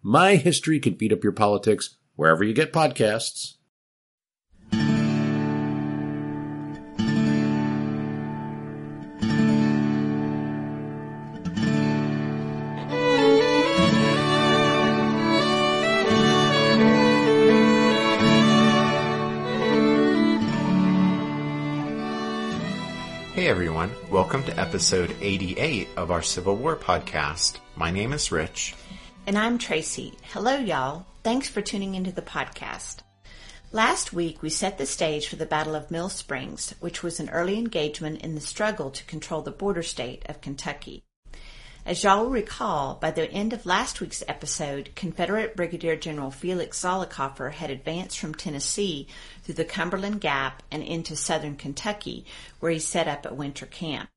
My History Can Beat Up Your Politics, wherever you get podcasts. Hey everyone, welcome to episode 88 of our Civil War podcast. My name is Rich. And I'm Tracy. Hello, y'all. Thanks for tuning into the podcast. Last week, we set the stage for the Battle of Mill Springs, which was an early engagement in the struggle to control the border state of Kentucky. As y'all will recall, by the end of last week's episode, Confederate Brigadier General Felix Zollicoffer had advanced from Tennessee through the Cumberland Gap and into southern Kentucky, where he set up a winter camp.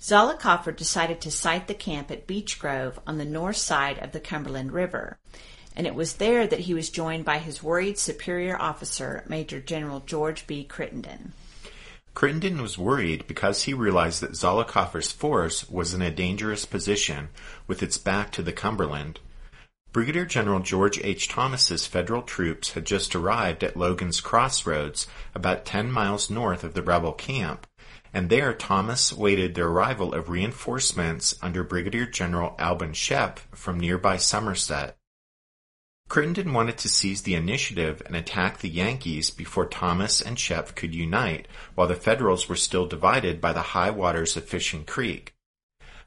Zollicoffer decided to site the camp at Beech Grove on the north side of the Cumberland River, and it was there that he was joined by his worried superior officer, Major General George B. Crittenden. Crittenden was worried because he realized that Zollicoffer's force was in a dangerous position with its back to the Cumberland. Brigadier General George H. Thomas's federal troops had just arrived at Logan's Crossroads, about 10 miles north of the rebel camp, and there Thomas waited the arrival of reinforcements under Brigadier General Albin Schoepf from nearby Somerset. Crittenden wanted to seize the initiative and attack the Yankees before Thomas and Schoepf could unite, while the Federals were still divided by the high waters of Fishing Creek.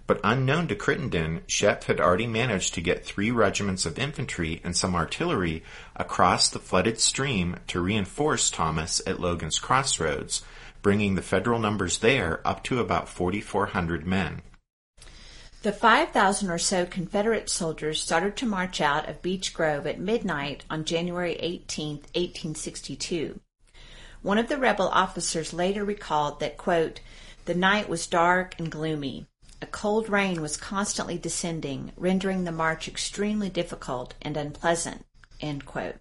But unknown to Crittenden, Schoepf had already managed to get 3 regiments of infantry and some artillery across the flooded stream to reinforce Thomas at Logan's Crossroads, bringing the Federal numbers there up to about 4,400 men. The 5,000 or so Confederate soldiers started to march out of Beech Grove at midnight on January 18, 1862. One of the rebel officers later recalled that, quote, "The night was dark and gloomy. A cold rain was constantly descending, rendering the march extremely difficult and unpleasant," end quote.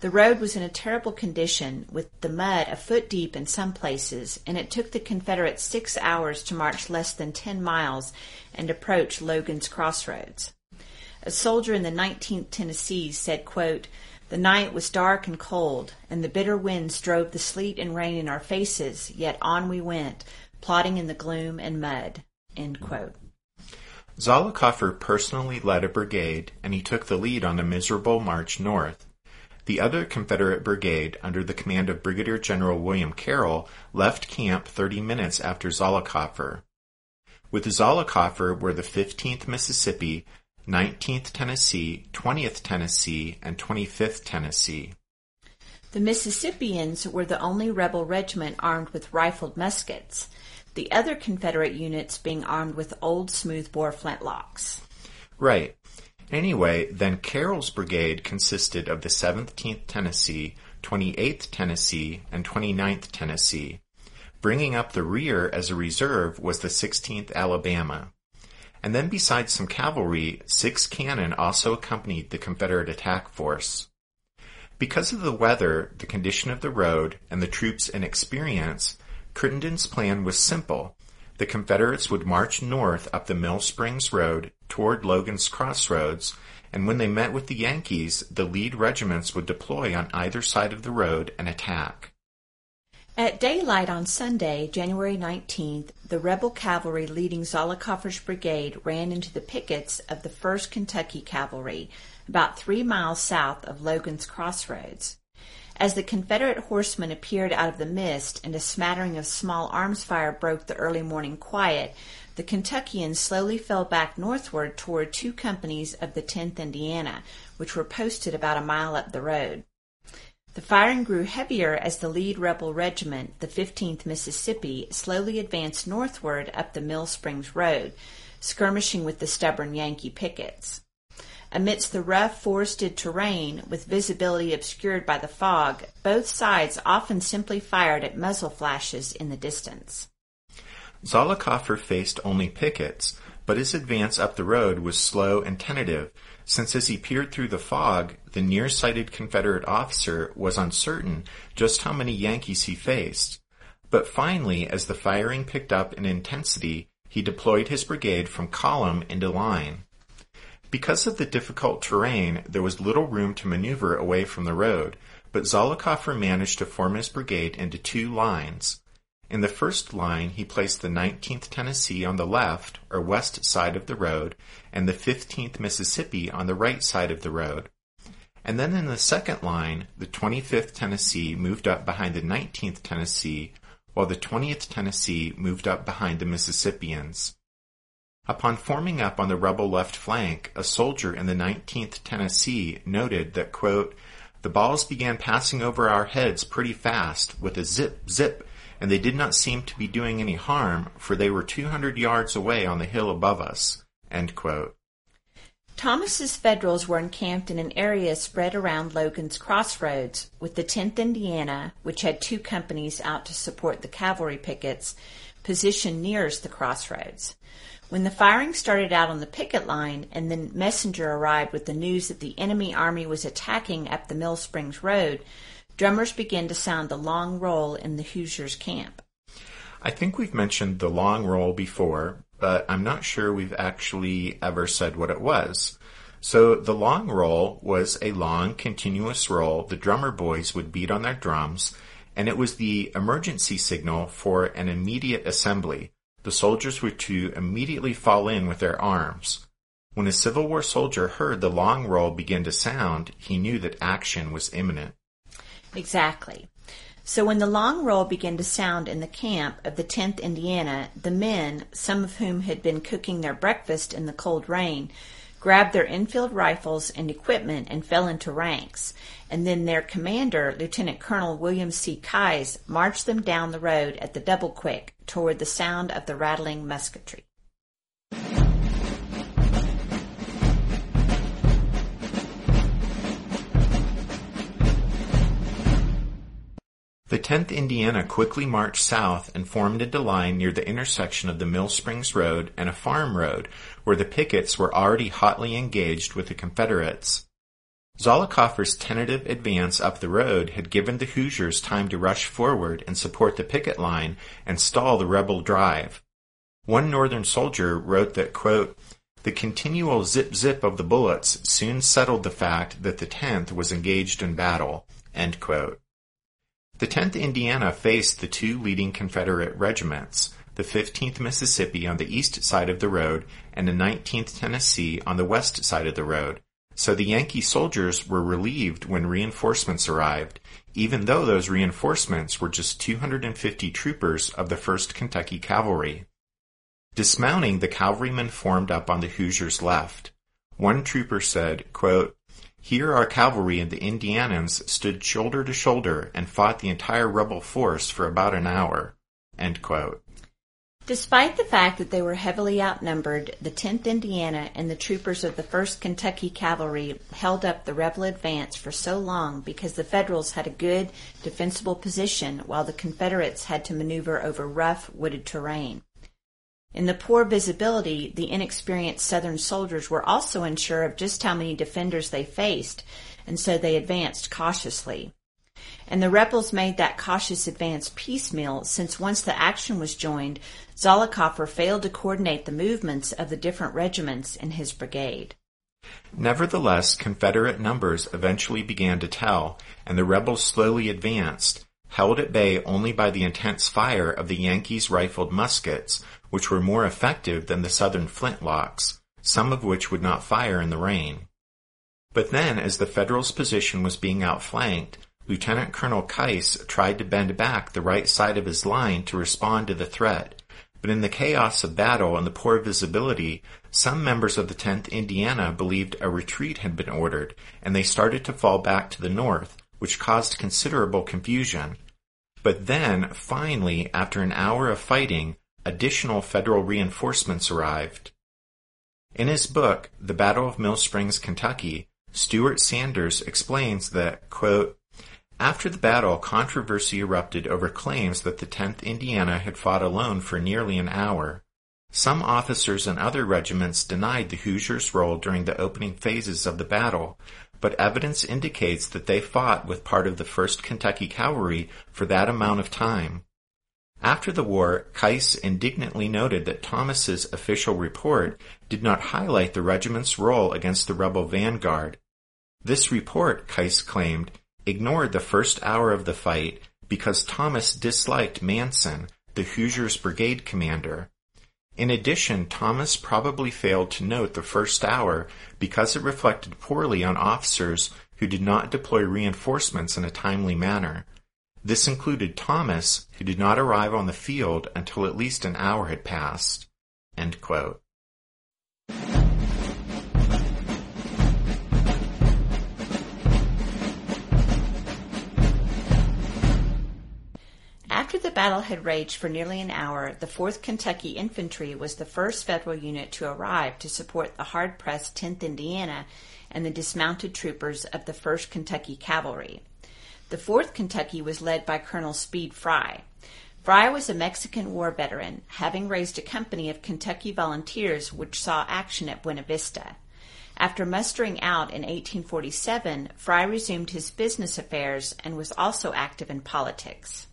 The road was in a terrible condition, with the mud a foot deep in some places, and it took the Confederates 6 hours to march less than 10 miles and approach Logan's Crossroads. A soldier in the 19th Tennessee said, quote, "The night was dark and cold, and the bitter winds drove the sleet and rain in our faces, yet on we went, plodding in the gloom and mud," end quote. Zollicoffer personally led a brigade, and he took the lead on a miserable march north. The other Confederate brigade, under the command of Brigadier General William Carroll, left camp 30 minutes after Zollicoffer. With Zollicoffer were the 15th Mississippi, 19th Tennessee, 20th Tennessee, and 25th Tennessee. The Mississippians were the only rebel regiment armed with rifled muskets, the other Confederate units being armed with old smoothbore flintlocks. Right. Anyway, then Carroll's brigade consisted of the 17th Tennessee, 28th Tennessee, and 29th Tennessee. Bringing up the rear as a reserve was the 16th Alabama. And then besides some cavalry, 6 cannon also accompanied the Confederate attack force. Because of the weather, the condition of the road, and the troops' inexperience, Crittenden's plan was simple. The Confederates would march north up the Mill Springs Road toward Logan's Crossroads, and when they met with the Yankees, the lead regiments would deploy on either side of the road and attack. At daylight on Sunday, January 19th, the rebel cavalry leading Zollicoffer's brigade ran into the pickets of the 1st Kentucky Cavalry, about 3 miles south of Logan's Crossroads. As the Confederate horsemen appeared out of the mist and a smattering of small arms fire broke the early morning quiet, the Kentuckians slowly fell back northward toward 2 companies of the 10th Indiana, which were posted about a mile up the road. The firing grew heavier as the lead rebel regiment, the 15th Mississippi, slowly advanced northward up the Mill Springs Road, skirmishing with the stubborn Yankee pickets. Amidst the rough, forested terrain, with visibility obscured by the fog, both sides often simply fired at muzzle flashes in the distance. Zollicoffer faced only pickets, but his advance up the road was slow and tentative, since as he peered through the fog, the near-sighted Confederate officer was uncertain just how many Yankees he faced. But finally, as the firing picked up in intensity, he deployed his brigade from column into line. Because of the difficult terrain, there was little room to maneuver away from the road, but Zollicoffer managed to form his brigade into two lines. In the first line, he placed the 19th Tennessee on the left, or west side of the road, and the 15th Mississippi on the right side of the road. And then in the second line, the 25th Tennessee moved up behind the 19th Tennessee, while the 20th Tennessee moved up behind the Mississippians. Upon forming up on the rebel left flank, a soldier in the 19th Tennessee noted that, quote, "The balls began passing over our heads pretty fast, with a zip, zip, and they did not seem to be doing any harm, for they were 200 yards away on the hill above us," end quote. Thomas's Federals were encamped in an area spread around Logan's Crossroads, with the 10th Indiana, which had two companies out to support the cavalry pickets, positioned nearest the crossroads. When the firing started out on the picket line and the messenger arrived with the news that the enemy army was attacking up the Mill Springs Road, drummers began to sound the long roll in the Hoosiers' camp. I think we've mentioned the long roll before, but I'm not sure we've actually ever said what it was. So the long roll was a long, continuous roll the drummer boys would beat on their drums, and it was the emergency signal for an immediate assembly. The soldiers were to immediately fall in with their arms. When a Civil War soldier heard the long roll begin to sound, he knew that action was imminent. Exactly. So when the long roll began to sound in the camp of the 10th Indiana, the men, some of whom had been cooking their breakfast in the cold rain, grabbed their Enfield rifles and equipment and fell into ranks, and then their commander, Lieutenant Colonel William C. Keyes, marched them down the road at the double quick toward the sound of the rattling musketry. The 10th Indiana quickly marched south and formed into line near the intersection of the Mill Springs Road and a farm road, where the pickets were already hotly engaged with the Confederates. Zollicoffer's tentative advance up the road had given the Hoosiers time to rush forward and support the picket line and stall the rebel drive. One Northern soldier wrote that, quote, "The continual zip-zip of the bullets soon settled the fact that the 10th was engaged in battle," end quote. The 10th Indiana faced the two leading Confederate regiments, the 15th Mississippi on the east side of the road and the 19th Tennessee on the west side of the road, so the Yankee soldiers were relieved when reinforcements arrived, even though those reinforcements were just 250 troopers of the 1st Kentucky Cavalry. Dismounting, the cavalrymen formed up on the Hoosiers' left. One trooper said, quote, "Here our cavalry and the Indianans stood shoulder to shoulder and fought the entire rebel force for about an hour," end quote. Despite the fact that they were heavily outnumbered, the 10th Indiana and the troopers of the 1st Kentucky Cavalry held up the rebel advance for so long because the Federals had a good, defensible position while the Confederates had to maneuver over rough, wooded terrain. In the poor visibility, the inexperienced Southern soldiers were also unsure of just how many defenders they faced, and so they advanced cautiously. And the rebels made that cautious advance piecemeal, since once the action was joined, Zollicoffer failed to coordinate the movements of the different regiments in his brigade. Nevertheless, Confederate numbers eventually began to tell, and the rebels slowly advanced, held at bay only by the intense fire of the Yankees' rifled muskets, which were more effective than the Southern flintlocks, some of which would not fire in the rain. But then, as the Federals' position was being outflanked, Lieutenant Colonel Keyes tried to bend back the right side of his line to respond to the threat, but in the chaos of battle and the poor visibility, some members of the 10th Indiana believed a retreat had been ordered, and they started to fall back to the north, which caused considerable confusion. But then, finally, after an hour of fighting, additional Federal reinforcements arrived. In his book, The Battle of Mill Springs, Kentucky, Stuart Sanders explains that, quote, after the battle, controversy erupted over claims that the 10th Indiana had fought alone for nearly an hour. Some officers and other regiments denied the Hoosiers' role during the opening phases of the battle, but evidence indicates that they fought with part of the 1st Kentucky Cavalry for that amount of time. After the war, Keiss indignantly noted that Thomas's official report did not highlight the regiment's role against the rebel vanguard. This report, Keiss claimed, ignored the first hour of the fight because Thomas disliked Manson, the Hoosiers' brigade commander. In addition, Thomas probably failed to note the first hour because it reflected poorly on officers who did not deploy reinforcements in a timely manner. This included Thomas, who did not arrive on the field until at least an hour had passed. End quote. After the battle had raged for nearly an hour, the 4th Kentucky Infantry was the first Federal unit to arrive to support the hard-pressed 10th Indiana and the dismounted troopers of the 1st Kentucky Cavalry. The 4th Kentucky was led by Colonel Speed Fry. Fry was a Mexican War veteran, having raised a company of Kentucky volunteers which saw action at Buena Vista. After mustering out in 1847, Fry resumed his business affairs and was also active in politics.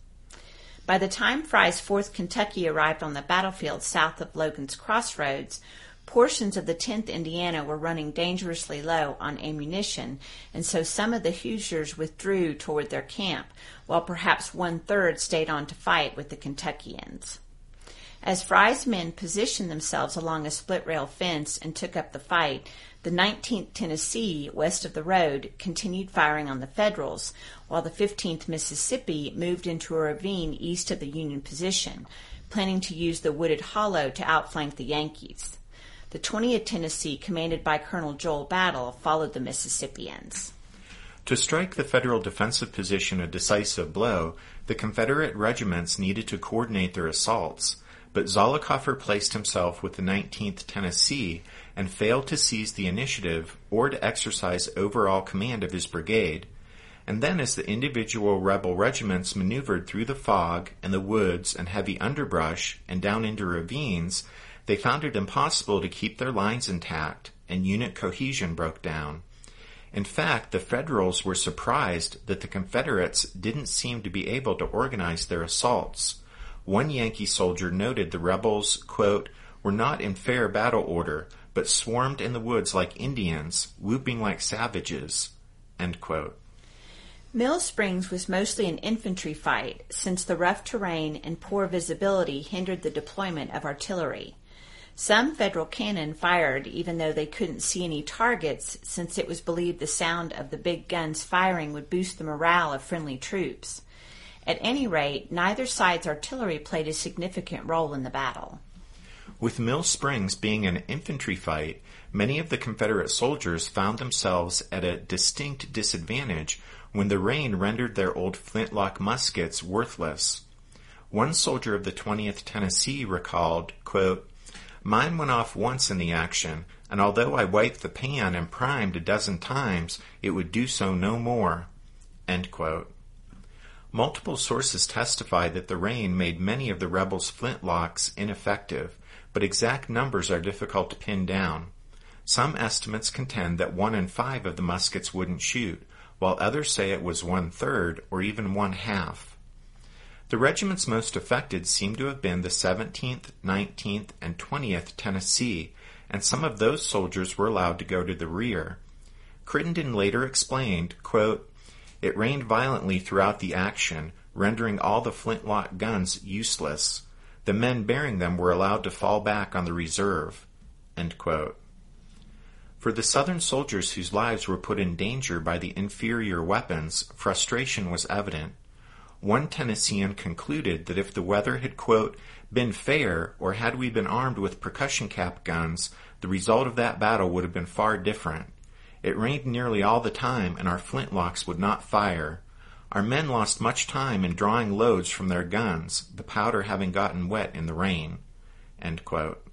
By the time Fry's 4th Kentucky arrived on the battlefield south of Logan's Crossroads, portions of the 10th Indiana were running dangerously low on ammunition, and so some of the Hoosiers withdrew toward their camp, while perhaps one-third stayed on to fight with the Kentuckians. As Fry's men positioned themselves along a split-rail fence and took up the fight, the 19th Tennessee, west of the road, continued firing on the Federals, while the 15th Mississippi moved into a ravine east of the Union position, planning to use the wooded hollow to outflank the Yankees. The 20th Tennessee, commanded by Colonel Joel Battle, followed the Mississippians. To strike the Federal defensive position a decisive blow, the Confederate regiments needed to coordinate their assaults, but Zollicoffer placed himself with the 19th Tennessee and failed to seize the initiative or to exercise overall command of his brigade. And then as the individual rebel regiments maneuvered through the fog and the woods and heavy underbrush and down into ravines, they found it impossible to keep their lines intact, and unit cohesion broke down. In fact, the Federals were surprised that the Confederates didn't seem to be able to organize their assaults. One Yankee soldier noted the rebels, quote, were not in fair battle order, but swarmed in the woods like Indians, whooping like savages, end quote. Mill Springs was mostly an infantry fight, since the rough terrain and poor visibility hindered the deployment of artillery. Some Federal cannon fired even though they couldn't see any targets, since it was believed the sound of the big guns firing would boost the morale of friendly troops. At any rate, neither side's artillery played a significant role in the battle. With Mill Springs being an infantry fight, many of the Confederate soldiers found themselves at a distinct disadvantage when the rain rendered their old flintlock muskets worthless. One soldier of the 20th Tennessee recalled, quote, mine went off once in the action, and although I wiped the pan and primed a dozen times, it would do so no more. End quote. Multiple sources testify that the rain made many of the rebels' flintlocks ineffective, but exact numbers are difficult to pin down. Some estimates contend that 1 in 5 of the muskets wouldn't shoot, while others say it was 1/3 or even 1/2. The regiments most affected seem to have been the 17th, 19th, and 20th Tennessee, and some of those soldiers were allowed to go to the rear. Crittenden later explained, quote, it rained violently throughout the action, rendering all the flintlock guns useless. The men bearing them were allowed to fall back on the reserve, end quote. For the Southern soldiers whose lives were put in danger by the inferior weapons, frustration was evident. One Tennessean concluded that if the weather had, quote, been fair, or had we been armed with percussion cap guns, the result of that battle would have been far different. It rained nearly all the time, and our flintlocks would not fire. Our men lost much time in drawing loads from their guns, the powder having gotten wet in the rain, end quote.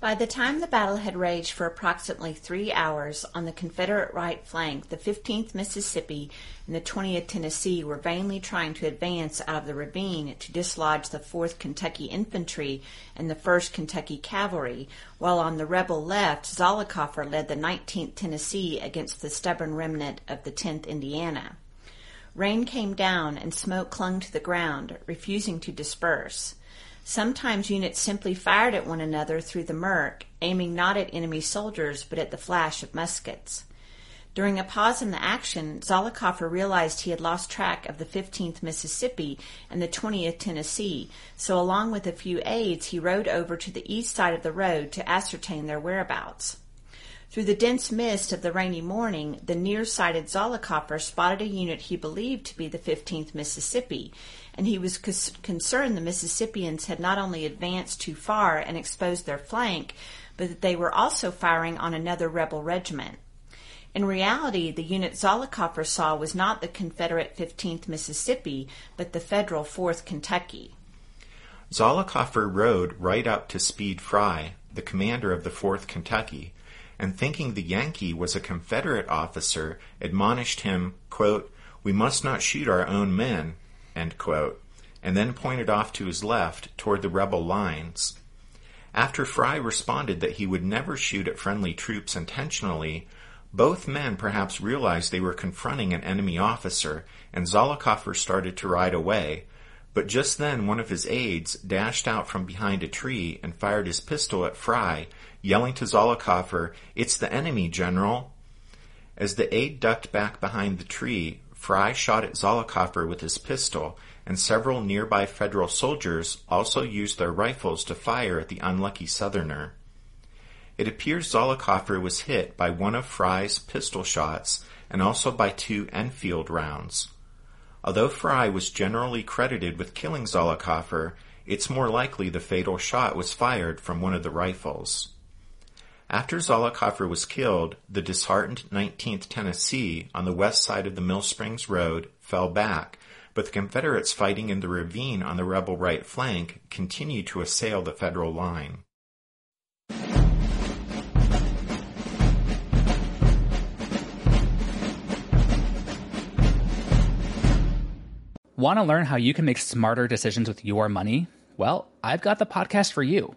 By the time the battle had raged for approximately 3 hours, on the Confederate right flank, the 15th Mississippi and the 20th Tennessee were vainly trying to advance out of the ravine to dislodge the 4th Kentucky Infantry and the 1st Kentucky Cavalry, while on the rebel left, Zollicoffer led the 19th Tennessee against the stubborn remnant of the 10th Indiana. Rain came down and smoke clung to the ground, refusing to disperse. Sometimes units simply fired at one another through the murk, aiming not at enemy soldiers but at the flash of muskets. During a pause in the action, Zollicoffer realized he had lost track of the 15th Mississippi and the 20th Tennessee, so along with a few aides he rode over to the east side of the road to ascertain their whereabouts. Through the dense mist of the rainy morning, the near-sighted Zollicoffer spotted a unit he believed to be the 15th Mississippi, and he was concerned the Mississippians had not only advanced too far and exposed their flank, but that they were also firing on another rebel regiment. In reality, the unit Zollicoffer saw was not the Confederate 15th Mississippi, but the Federal 4th Kentucky. Zollicoffer rode right up to Speed Fry, the commander of the 4th Kentucky, and thinking the Yankee was a Confederate officer, admonished him, quote, "We must not shoot our own men," end quote, and then pointed off to his left toward the rebel lines. After Fry responded that he would never shoot at friendly troops intentionally, both men perhaps realized they were confronting an enemy officer, and Zollicoffer started to ride away, but just then one of his aides dashed out from behind a tree and fired his pistol at Fry, yelling to Zollicoffer, "It's the enemy, General." As the aide ducked back behind the tree, Fry shot at Zollicoffer with his pistol, and several nearby Federal soldiers also used their rifles to fire at the unlucky Southerner. It appears Zollicoffer was hit by one of Fry's pistol shots and also by 2 Enfield rounds. Although Fry was generally credited with killing Zollicoffer, it's more likely the fatal shot was fired from one of the rifles. After Zollicoffer was killed, the disheartened 19th Tennessee on the west side of the Mill Springs Road fell back, but the Confederates fighting in the ravine on the rebel right flank continued to assail the Federal line. Want to learn how you can make smarter decisions with your money? Well, I've got the podcast for you.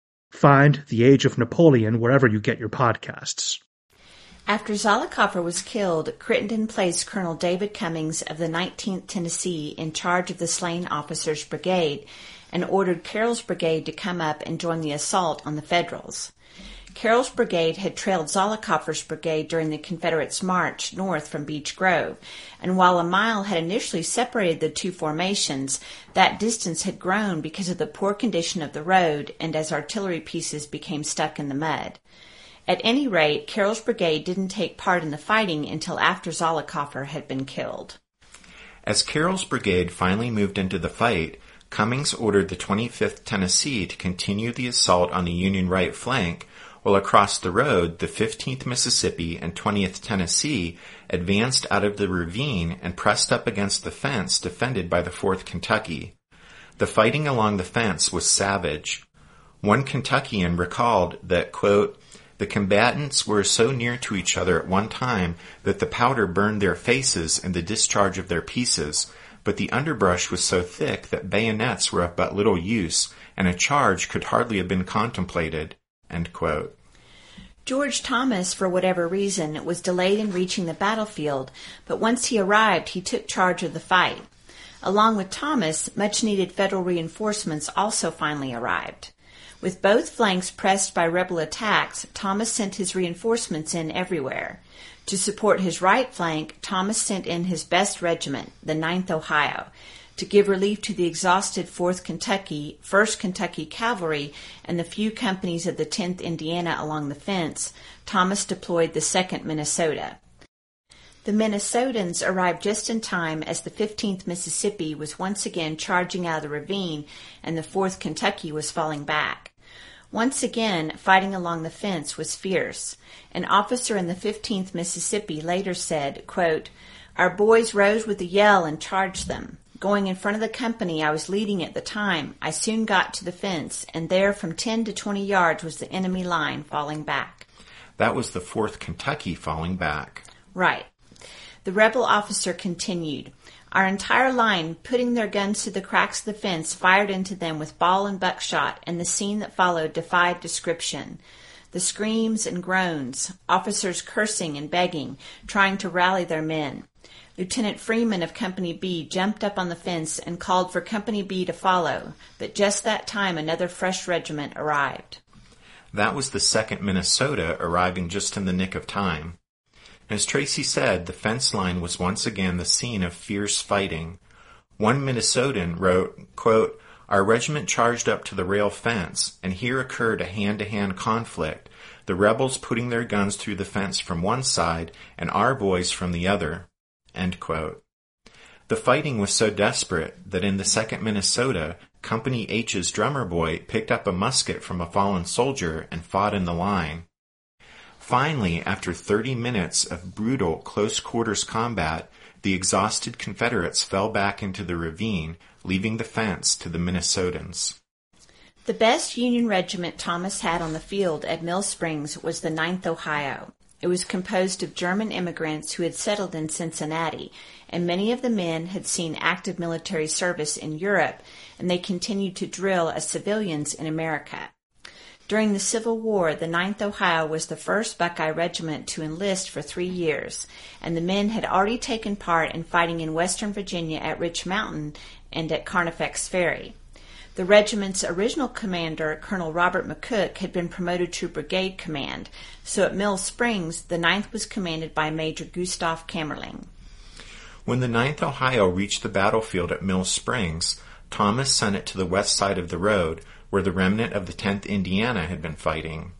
Find The Age of Napoleon wherever you get your podcasts. After Zollicoffer was killed, Crittenden placed Colonel David Cummings of the 19th Tennessee in charge of the slain officers' brigade and ordered Carroll's brigade to come up and join the assault on the Federals. Carroll's brigade had trailed Zollicoffer's brigade during the Confederates' march north from Beech Grove, and while a mile had initially separated the two formations, that distance had grown because of the poor condition of the road and as artillery pieces became stuck in the mud. At any rate, Carroll's brigade didn't take part in the fighting until after Zollicoffer had been killed. As Carroll's brigade finally moved into the fight, Cummings ordered the 25th Tennessee to continue the assault on the Union right flank, while across the road, the 15th Mississippi and 20th Tennessee advanced out of the ravine and pressed up against the fence defended by the 4th Kentucky. The fighting along the fence was savage. One Kentuckian recalled that, quote, "The combatants were so near to each other at one time that the powder burned their faces in the discharge of their pieces, but the underbrush was so thick that bayonets were of but little use, and a charge could hardly have been contemplated." End quote. George Thomas, for whatever reason, was delayed in reaching the battlefield, but once he arrived, he took charge of the fight. Along with Thomas, much-needed Federal reinforcements also finally arrived. With both flanks pressed by rebel attacks, Thomas sent his reinforcements in everywhere. To support his right flank, Thomas sent in his best regiment, the 9th Ohio, to give relief to the exhausted 4th Kentucky, 1st Kentucky Cavalry, and the few companies of the 10th Indiana along the fence. Thomas deployed the 2nd Minnesota. The Minnesotans arrived just in time as the 15th Mississippi was once again charging out of the ravine and the 4th Kentucky was falling back. Once again, fighting along the fence was fierce. An officer in the 15th Mississippi later said, quote, "Our boys rose with a yell and charged them. Going in front of the company I was leading at the time, I soon got to the fence, and there from 10 to 20 yards was the enemy line falling back." That was the 4th Kentucky falling back. Right. The rebel officer continued, "Our entire line, putting their guns through the cracks of the fence, fired into them with ball and buckshot, and the scene that followed defied description. The screams and groans, officers cursing and begging, trying to rally their men. Lieutenant Freeman of Company B jumped up on the fence and called for Company B to follow, but just that time another fresh regiment arrived." That was the 2nd Minnesota, arriving just in the nick of time. As Tracy said, the fence line was once again the scene of fierce fighting. One Minnesotan wrote, quote, "Our regiment charged up to the rail fence, and here occurred a hand-to-hand conflict, the rebels putting their guns through the fence from one side and our boys from the other." End quote. The fighting was so desperate that in the 2nd Minnesota, Company H's drummer boy picked up a musket from a fallen soldier and fought in the line. Finally, after 30 minutes of brutal close-quarters combat, the exhausted Confederates fell back into the ravine, leaving the fence to the Minnesotans. The best Union regiment Thomas had on the field at Mill Springs was the 9th Ohio. It was composed of German immigrants who had settled in Cincinnati, and many of the men had seen active military service in Europe, and they continued to drill as civilians in America. During the Civil War, the 9th Ohio was the first Buckeye regiment to enlist for 3 years, and the men had already taken part in fighting in western Virginia at Rich Mountain and at Carnifex Ferry. The regiment's original commander, Colonel Robert McCook, had been promoted to brigade command, so at Mill Springs, the 9th was commanded by Major Gustave Kammerling. When the 9th Ohio reached the battlefield at Mill Springs, Thomas sent it to the west side of the road, where the remnant of the 10th Indiana had been fighting.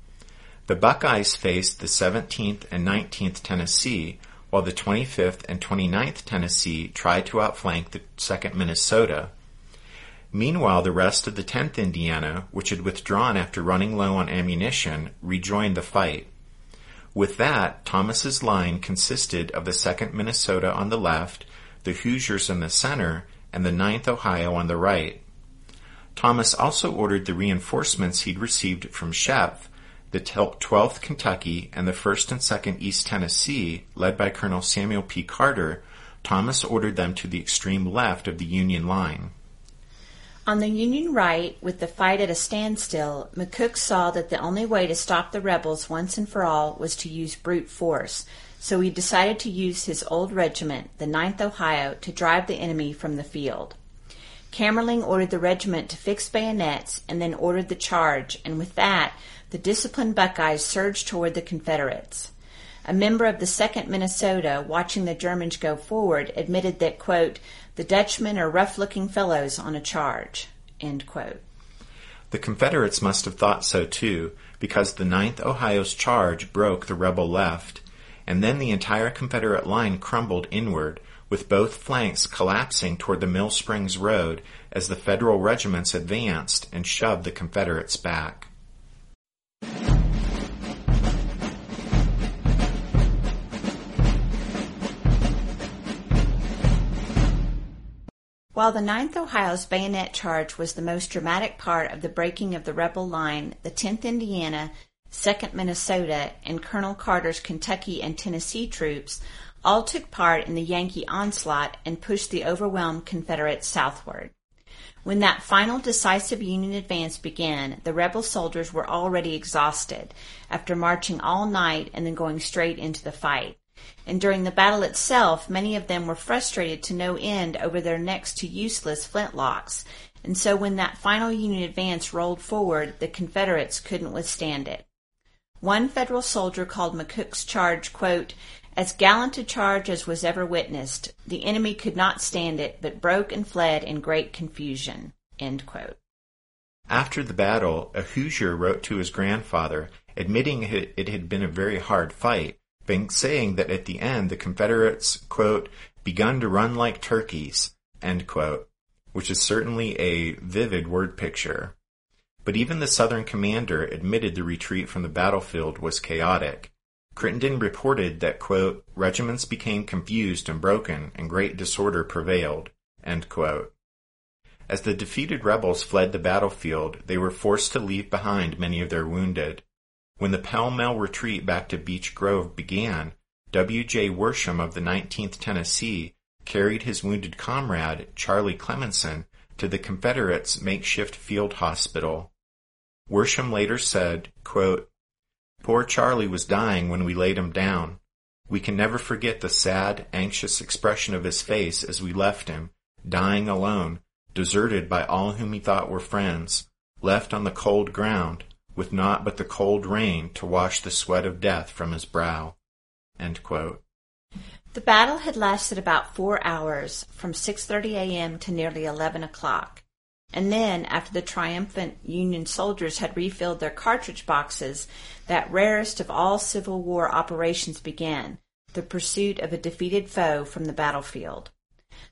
The Buckeyes faced the 17th and 19th Tennessee, while the 25th and 29th Tennessee tried to outflank the 2nd Minnesota. Meanwhile, the rest of the 10th Indiana, which had withdrawn after running low on ammunition, rejoined the fight. With that, Thomas's line consisted of the 2nd Minnesota on the left, the Hoosiers in the center, and the 9th Ohio on the right. Thomas also ordered the reinforcements he'd received from Schoepf, the 12th Kentucky, and the 1st and 2nd East Tennessee, led by Colonel Samuel P. Carter. Thomas ordered them to the extreme left of the Union line. On the Union right, with the fight at a standstill, McCook saw that the only way to stop the rebels once and for all was to use brute force, so he decided to use his old regiment, the 9th Ohio, to drive the enemy from the field. Kammerling ordered the regiment to fix bayonets and then ordered the charge, and with that, the disciplined Buckeyes surged toward the Confederates. A member of the 2nd Minnesota, watching the Germans go forward, admitted that, quote, "the Dutchmen are rough-looking fellows on a charge," end quote. The Confederates must have thought so, too, because the 9th Ohio's charge broke the rebel left, and then the entire Confederate line crumbled inward, with both flanks collapsing toward the Mill Springs Road as the Federal regiments advanced and shoved the Confederates back. While the 9th Ohio's bayonet charge was the most dramatic part of the breaking of the rebel line, the 10th Indiana, 2nd Minnesota, and Colonel Carter's Kentucky and Tennessee troops all took part in the Yankee onslaught and pushed the overwhelmed Confederates southward. When that final decisive Union advance began, the rebel soldiers were already exhausted after marching all night and then going straight into the fight. And during the battle itself, many of them were frustrated to no end over their next to useless flintlocks, and so when that final Union advance rolled forward, the Confederates couldn't withstand it. One Federal soldier called McCook's charge, quote, "as gallant a charge as was ever witnessed. The enemy could not stand it, but broke and fled in great confusion," end quote. After the battle, a Hoosier wrote to his grandfather, admitting it had been a very hard fight, but saying that at the end the Confederates, quote, "begun to run like turkeys," end quote, which is certainly a vivid word picture. But even the Southern commander admitted the retreat from the battlefield was chaotic. Crittenden reported that, quote, "regiments became confused and broken, and great disorder prevailed," end quote. As the defeated rebels fled the battlefield, they were forced to leave behind many of their wounded. When the pell-mell retreat back to Beech Grove began, W. J. Worsham of the 19th Tennessee carried his wounded comrade, Charlie Clemenson, to the Confederates' makeshift field hospital. Worsham later said, quote, "Poor Charlie was dying when we laid him down. We can never forget the sad, anxious expression of his face as we left him, dying alone, deserted by all whom he thought were friends, left on the cold ground, with naught but the cold rain to wash the sweat of death from his brow." End quote. The battle had lasted about 4 hours, from 6:30 a.m. to nearly 11 o'clock. And then, after the triumphant Union soldiers had refilled their cartridge boxes, that rarest of all Civil War operations began, the pursuit of a defeated foe from the battlefield.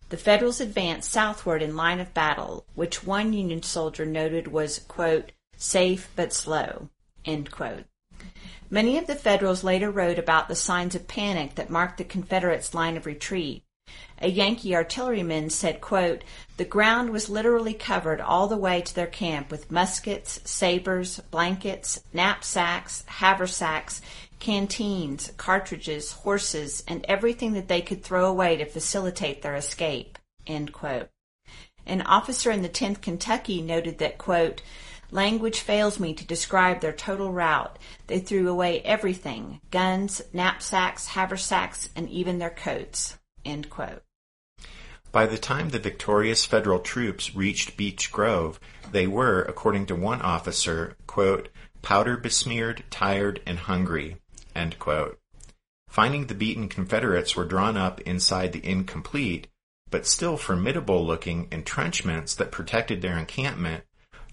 The Federals advanced southward in line of battle, which one Union soldier noted was, quote, "safe but slow," end quote. Many of the Federals later wrote about the signs of panic that marked the Confederates' line of retreat. A Yankee artilleryman said, quote, "the ground was literally covered all the way to their camp with muskets, sabers, blankets, knapsacks, haversacks, canteens, cartridges, horses, and everything that they could throw away to facilitate their escape," end quote. An officer in the 10th Kentucky noted that, quote, "language fails me to describe their total rout. They threw away everything, guns, knapsacks, haversacks, and even their coats," end quote. By the time the victorious Federal troops reached Beech Grove, they were, according to one officer, quote, "powder besmeared, tired, and hungry," end quote. Finding the beaten Confederates were drawn up inside the incomplete, but still formidable-looking entrenchments that protected their encampment,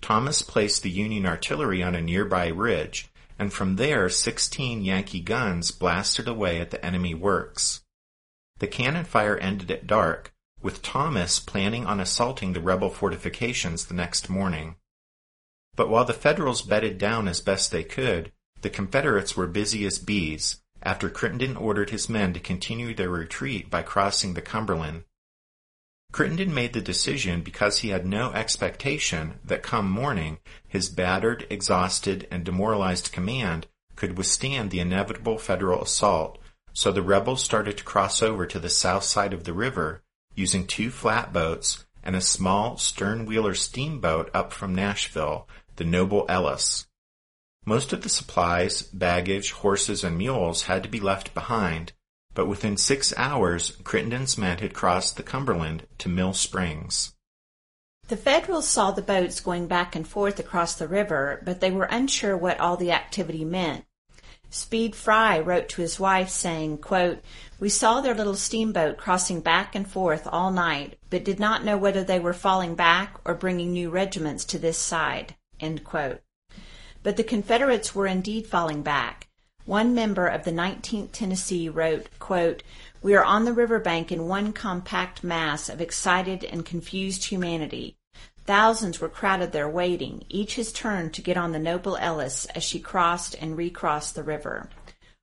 Thomas placed the Union artillery on a nearby ridge, and from there 16 Yankee guns blasted away at the enemy works. The cannon fire ended at dark, with Thomas planning on assaulting the rebel fortifications the next morning. But while the Federals bedded down as best they could, the Confederates were busy as bees, after Crittenden ordered his men to continue their retreat by crossing the Cumberland. Crittenden made the decision because he had no expectation that come morning his battered, exhausted, and demoralized command could withstand the inevitable Federal assault, so the rebels started to cross over to the south side of the river, using 2 flatboats and a small stern-wheeler steamboat up from Nashville, the Noble Ellis. Most of the supplies, baggage, horses, and mules had to be left behind, but within 6 hours, Crittenden's men had crossed the Cumberland to Mill Springs. The Federals saw the boats going back and forth across the river, but they were unsure what all the activity meant. Speed Fry wrote to his wife saying, quote, "We saw their little steamboat crossing back and forth all night, but did not know whether they were falling back or bringing new regiments to this side." End quote. But the Confederates were indeed falling back. One member of the 19th Tennessee wrote, quote, "We are on the riverbank in one compact mass of excited and confused humanity. Thousands were crowded there waiting, each his turn to get on the Noble Ellis as she crossed and recrossed the river.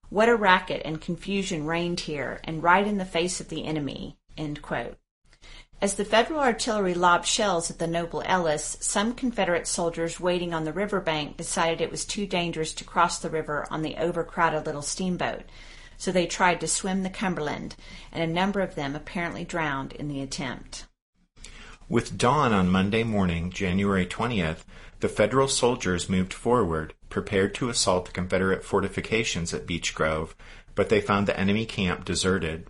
What a racket and confusion reigned here, and right in the face of the enemy." End quote. As the Federal artillery lobbed shells at the Noble Ellis, some Confederate soldiers waiting on the riverbank decided it was too dangerous to cross the river on the overcrowded little steamboat, so they tried to swim the Cumberland, and a number of them apparently drowned in the attempt. With dawn on Monday morning, January 20th, the Federal soldiers moved forward, prepared to assault the Confederate fortifications at Beech Grove, but they found the enemy camp deserted.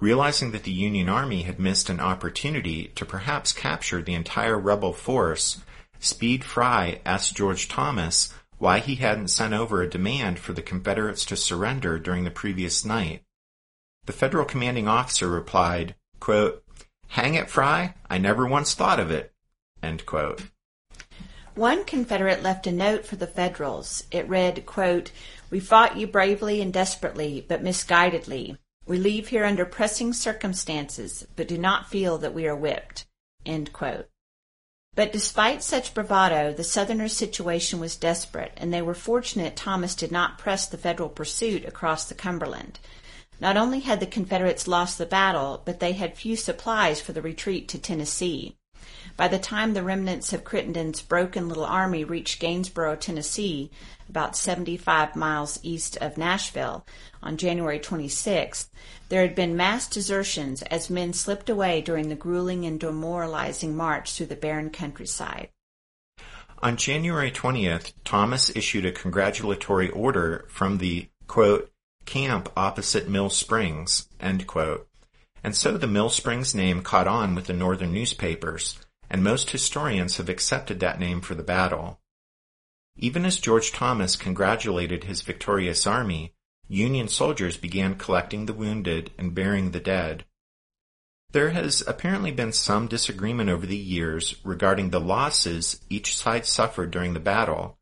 Realizing that the Union Army had missed an opportunity to perhaps capture the entire rebel force, Speed Fry asked George Thomas why he hadn't sent over a demand for the Confederates to surrender during the previous night. The Federal commanding officer replied, quote, "Hang it, Fry, I never once thought of it." End quote. One Confederate left a note for the Federals. It read, quote, "We fought you bravely and desperately, but misguidedly. We leave here under pressing circumstances, but do not feel that we are whipped." End quote. But despite such bravado, the Southerners' situation was desperate, and they were fortunate Thomas did not press the Federal pursuit across the Cumberland. Not only had the Confederates lost the battle, but they had few supplies for the retreat to Tennessee. By the time the remnants of Crittenden's broken little army reached Gainsborough, Tennessee, about 75 miles east of Nashville, on January 26th, there had been mass desertions as men slipped away during the grueling and demoralizing march through the barren countryside. On January 20th, Thomas issued a congratulatory order from the, quote, "camp opposite Mill Springs," end quote. And so the Mill Springs name caught on with the northern newspapers, and most historians have accepted that name for the battle. Even as George Thomas congratulated his victorious army, Union soldiers began collecting the wounded and burying the dead. There has apparently been some disagreement over the years regarding the losses each side suffered during the battle,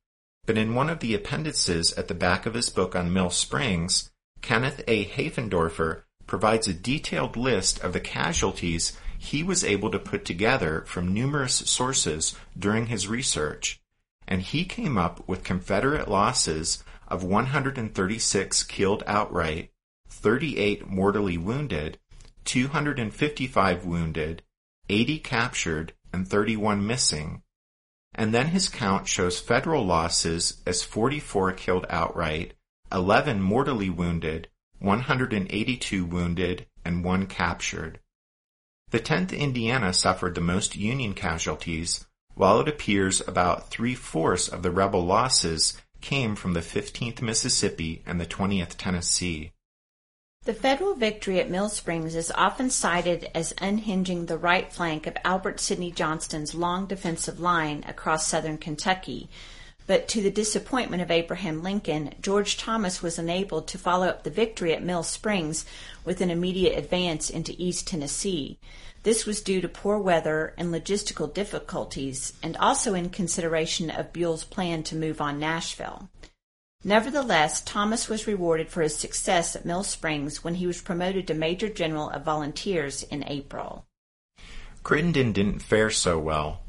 but in one of the appendices at the back of his book on Mill Springs, Kenneth A. Hafendorfer provides a detailed list of the casualties he was able to put together from numerous sources during his research, and he came up with Confederate losses of 136 killed outright, 38 mortally wounded, 255 wounded, 80 captured, and 31 missing. And then his count shows Federal losses as 44 killed outright, 11 mortally wounded, 182 wounded, and 1 captured. The 10th Indiana suffered the most Union casualties, while it appears about 3/4 of the rebel losses came from the 15th Mississippi and the 20th Tennessee. The Federal victory at Mill Springs is often cited as unhinging the right flank of Albert Sidney Johnston's long defensive line across southern Kentucky, but to the disappointment of Abraham Lincoln, George Thomas was enabled to follow up the victory at Mill Springs with an immediate advance into East Tennessee. This was due to poor weather and logistical difficulties, and also in consideration of Buell's plan to move on Nashville. Nevertheless, Thomas was rewarded for his success at Mill Springs when he was promoted to Major General of Volunteers in April. Crittenden didn't fare so well.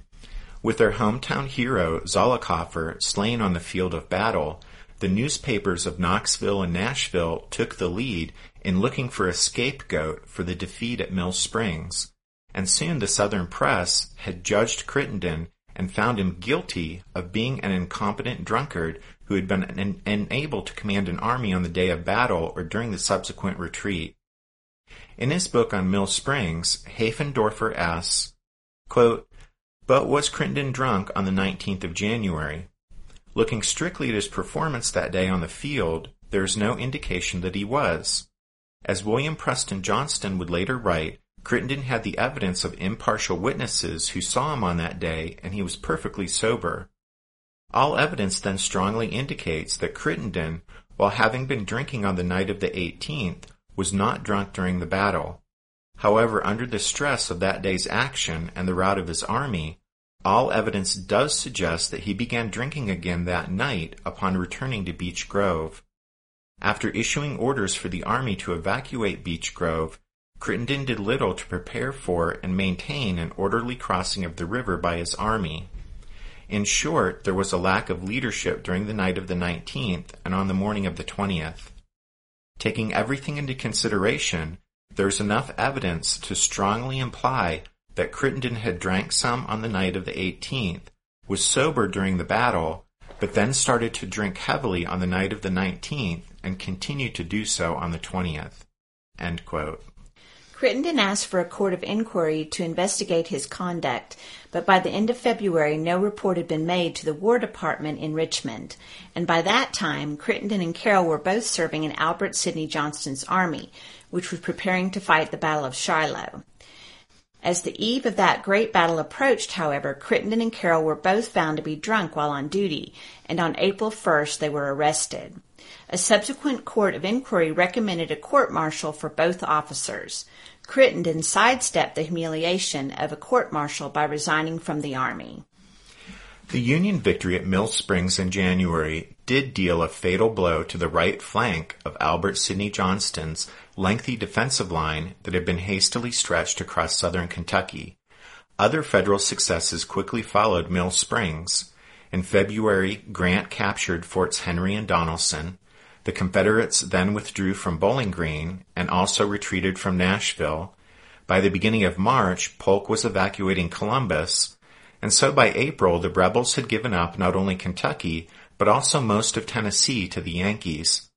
With their hometown hero, Zollicoffer, slain on the field of battle, the newspapers of Knoxville and Nashville took the lead in looking for a scapegoat for the defeat at Mill Springs, and soon the Southern press had judged Crittenden and found him guilty of being an incompetent drunkard who had been unable to command an army on the day of battle or during the subsequent retreat. In his book on Mill Springs, Hafendorfer asks, quote, "But was Crittenden drunk on the 19th of January? Looking strictly at his performance that day on the field, there is no indication that he was. As William Preston Johnston would later write, Crittenden had the evidence of impartial witnesses who saw him on that day, and he was perfectly sober. All evidence then strongly indicates that Crittenden, while having been drinking on the night of the 18th, was not drunk during the battle. However, under the stress of that day's action and the rout of his army, all evidence does suggest that he began drinking again that night upon returning to Beech Grove. After issuing orders for the army to evacuate Beech Grove, Crittenden did little to prepare for and maintain an orderly crossing of the river by his army. In short, there was a lack of leadership during the night of the 19th and on the morning of the 20th. Taking everything into consideration, there is enough evidence to strongly imply that Crittenden had drank some on the night of the 18th, was sober during the battle, but then started to drink heavily on the night of the 19th and continued to do so on the 20th. End quote. Crittenden asked for a court of inquiry to investigate his conduct, but by the end of February no report had been made to the War Department in Richmond, and by that time Crittenden and Carroll were both serving in Albert Sidney Johnston's army, which was preparing to fight the Battle of Shiloh. As the eve of that great battle approached, however, Crittenden and Carroll were both found to be drunk while on duty, and on April 1st they were arrested. A subsequent court of inquiry recommended a court-martial for both officers. Crittenden sidestepped the humiliation of a court-martial by resigning from the army. The Union victory at Mill Springs in January did deal a fatal blow to the right flank of Albert Sidney Johnston's lengthy defensive line that had been hastily stretched across southern Kentucky. Other federal successes quickly followed Mill Springs. In February, Grant captured Forts Henry and Donelson. The Confederates then withdrew from Bowling Green and also retreated from Nashville. By the beginning of March, Polk was evacuating Columbus, and so by April the rebels had given up not only Kentucky, but also most of Tennessee to the Yankees.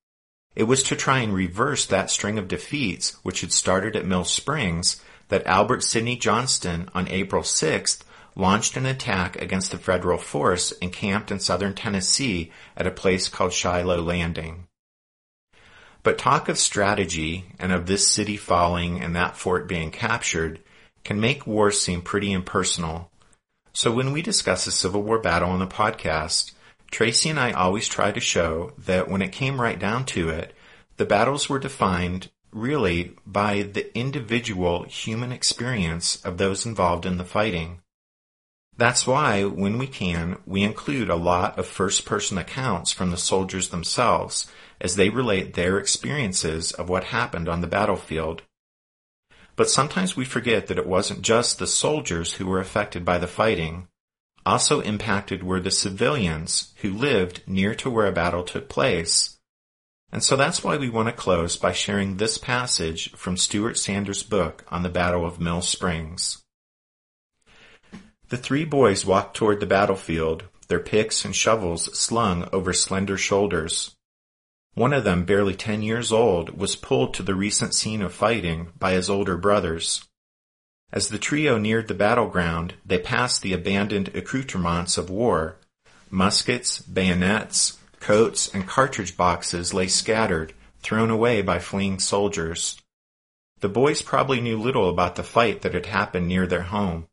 It was to try and reverse that string of defeats which had started at Mill Springs that Albert Sidney Johnston, on April 6th, launched an attack against the Federal force encamped in southern Tennessee at a place called Shiloh Landing. But talk of strategy, and of this city falling and that fort being captured, can make war seem pretty impersonal. So when we discuss a Civil War battle on the podcast, Tracy and I always try to show that when it came right down to it, the battles were defined really by the individual human experience of those involved in the fighting. That's why, when we can, we include a lot of first-person accounts from the soldiers themselves as they relate their experiences of what happened on the battlefield. But sometimes we forget that it wasn't just the soldiers who were affected by the fighting. Also impacted were the civilians who lived near to where a battle took place. And so that's why we want to close by sharing this passage from Stuart Sanders' book on the Battle of Mill Springs. The three boys walked toward the battlefield, their picks and shovels slung over slender shoulders. One of them, barely 10 years old, was pulled to the recent scene of fighting by his older brothers. As the trio neared the battleground, they passed the abandoned accoutrements of war. Muskets, bayonets, coats, and cartridge boxes lay scattered, thrown away by fleeing soldiers. The boys probably knew little about the fight that had happened near their home.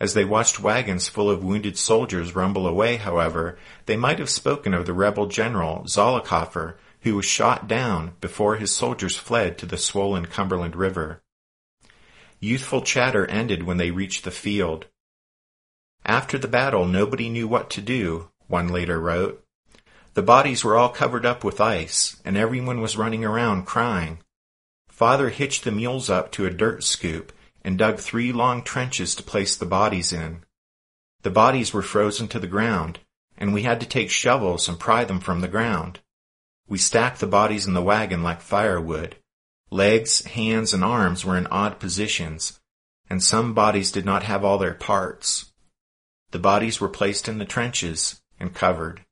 As they watched wagons full of wounded soldiers rumble away, however, they might have spoken of the rebel general, Zollicoffer, who was shot down before his soldiers fled to the swollen Cumberland River. Youthful chatter ended when they reached the field. After the battle, nobody knew what to do, one later wrote. The bodies were all covered up with ice, and everyone was running around crying. Father hitched the mules up to a dirt scoop and dug 3 long trenches to place the bodies in. The bodies were frozen to the ground, and we had to take shovels and pry them from the ground. We stacked the bodies in the wagon like firewood. Legs, hands, and arms were in odd positions, and some bodies did not have all their parts. The bodies were placed in the trenches and covered.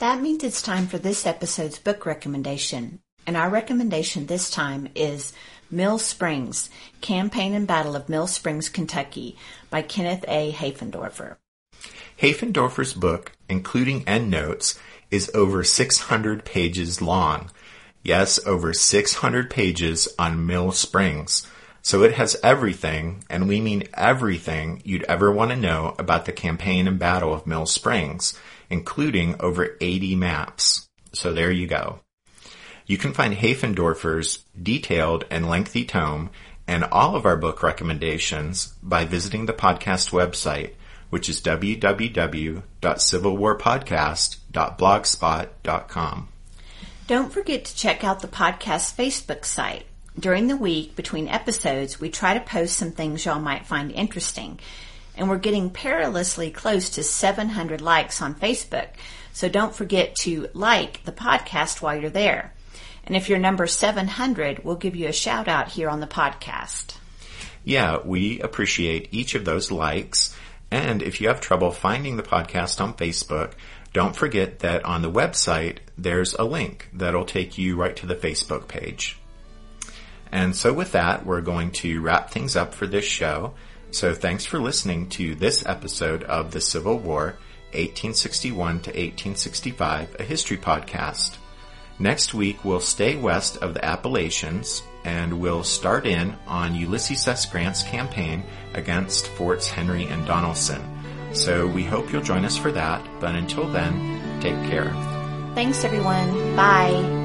That means it's time for this episode's book recommendation, and our recommendation this time is Mill Springs, Campaign and Battle of Mill Springs, Kentucky, by Kenneth A. Hafendorfer. Hafendorfer's book, including endnotes, is over 600 pages long. Yes, over 600 pages on Mill Springs. So it has everything, and we mean everything, you'd ever want to know about the campaign and battle of Mill Springs, including over 80 maps. So there you go. You can find Hafendorfer's detailed and lengthy tome and all of our book recommendations by visiting the podcast website, which is www.civilwarpodcast.blogspot.com. Don't forget to check out the podcast Facebook site. During the week, between episodes, we try to post some things y'all might find interesting. And we're getting perilously close to 700 likes on Facebook, so don't forget to like the podcast while you're there. And if you're number 700, we'll give you a shout-out here on the podcast. Yeah, we appreciate each of those likes. And if you have trouble finding the podcast on Facebook, don't forget that on the website, there's a link that'll take you right to the Facebook page. And so with that, we're going to wrap things up for this show. So thanks for listening to this episode of The Civil War, 1861 to 1865, a history podcast. Next week, we'll stay west of the Appalachians, and we'll start in on Ulysses S. Grant's campaign against Forts Henry and Donelson. So we hope you'll join us for that. But until then, take care. Thanks, everyone. Bye.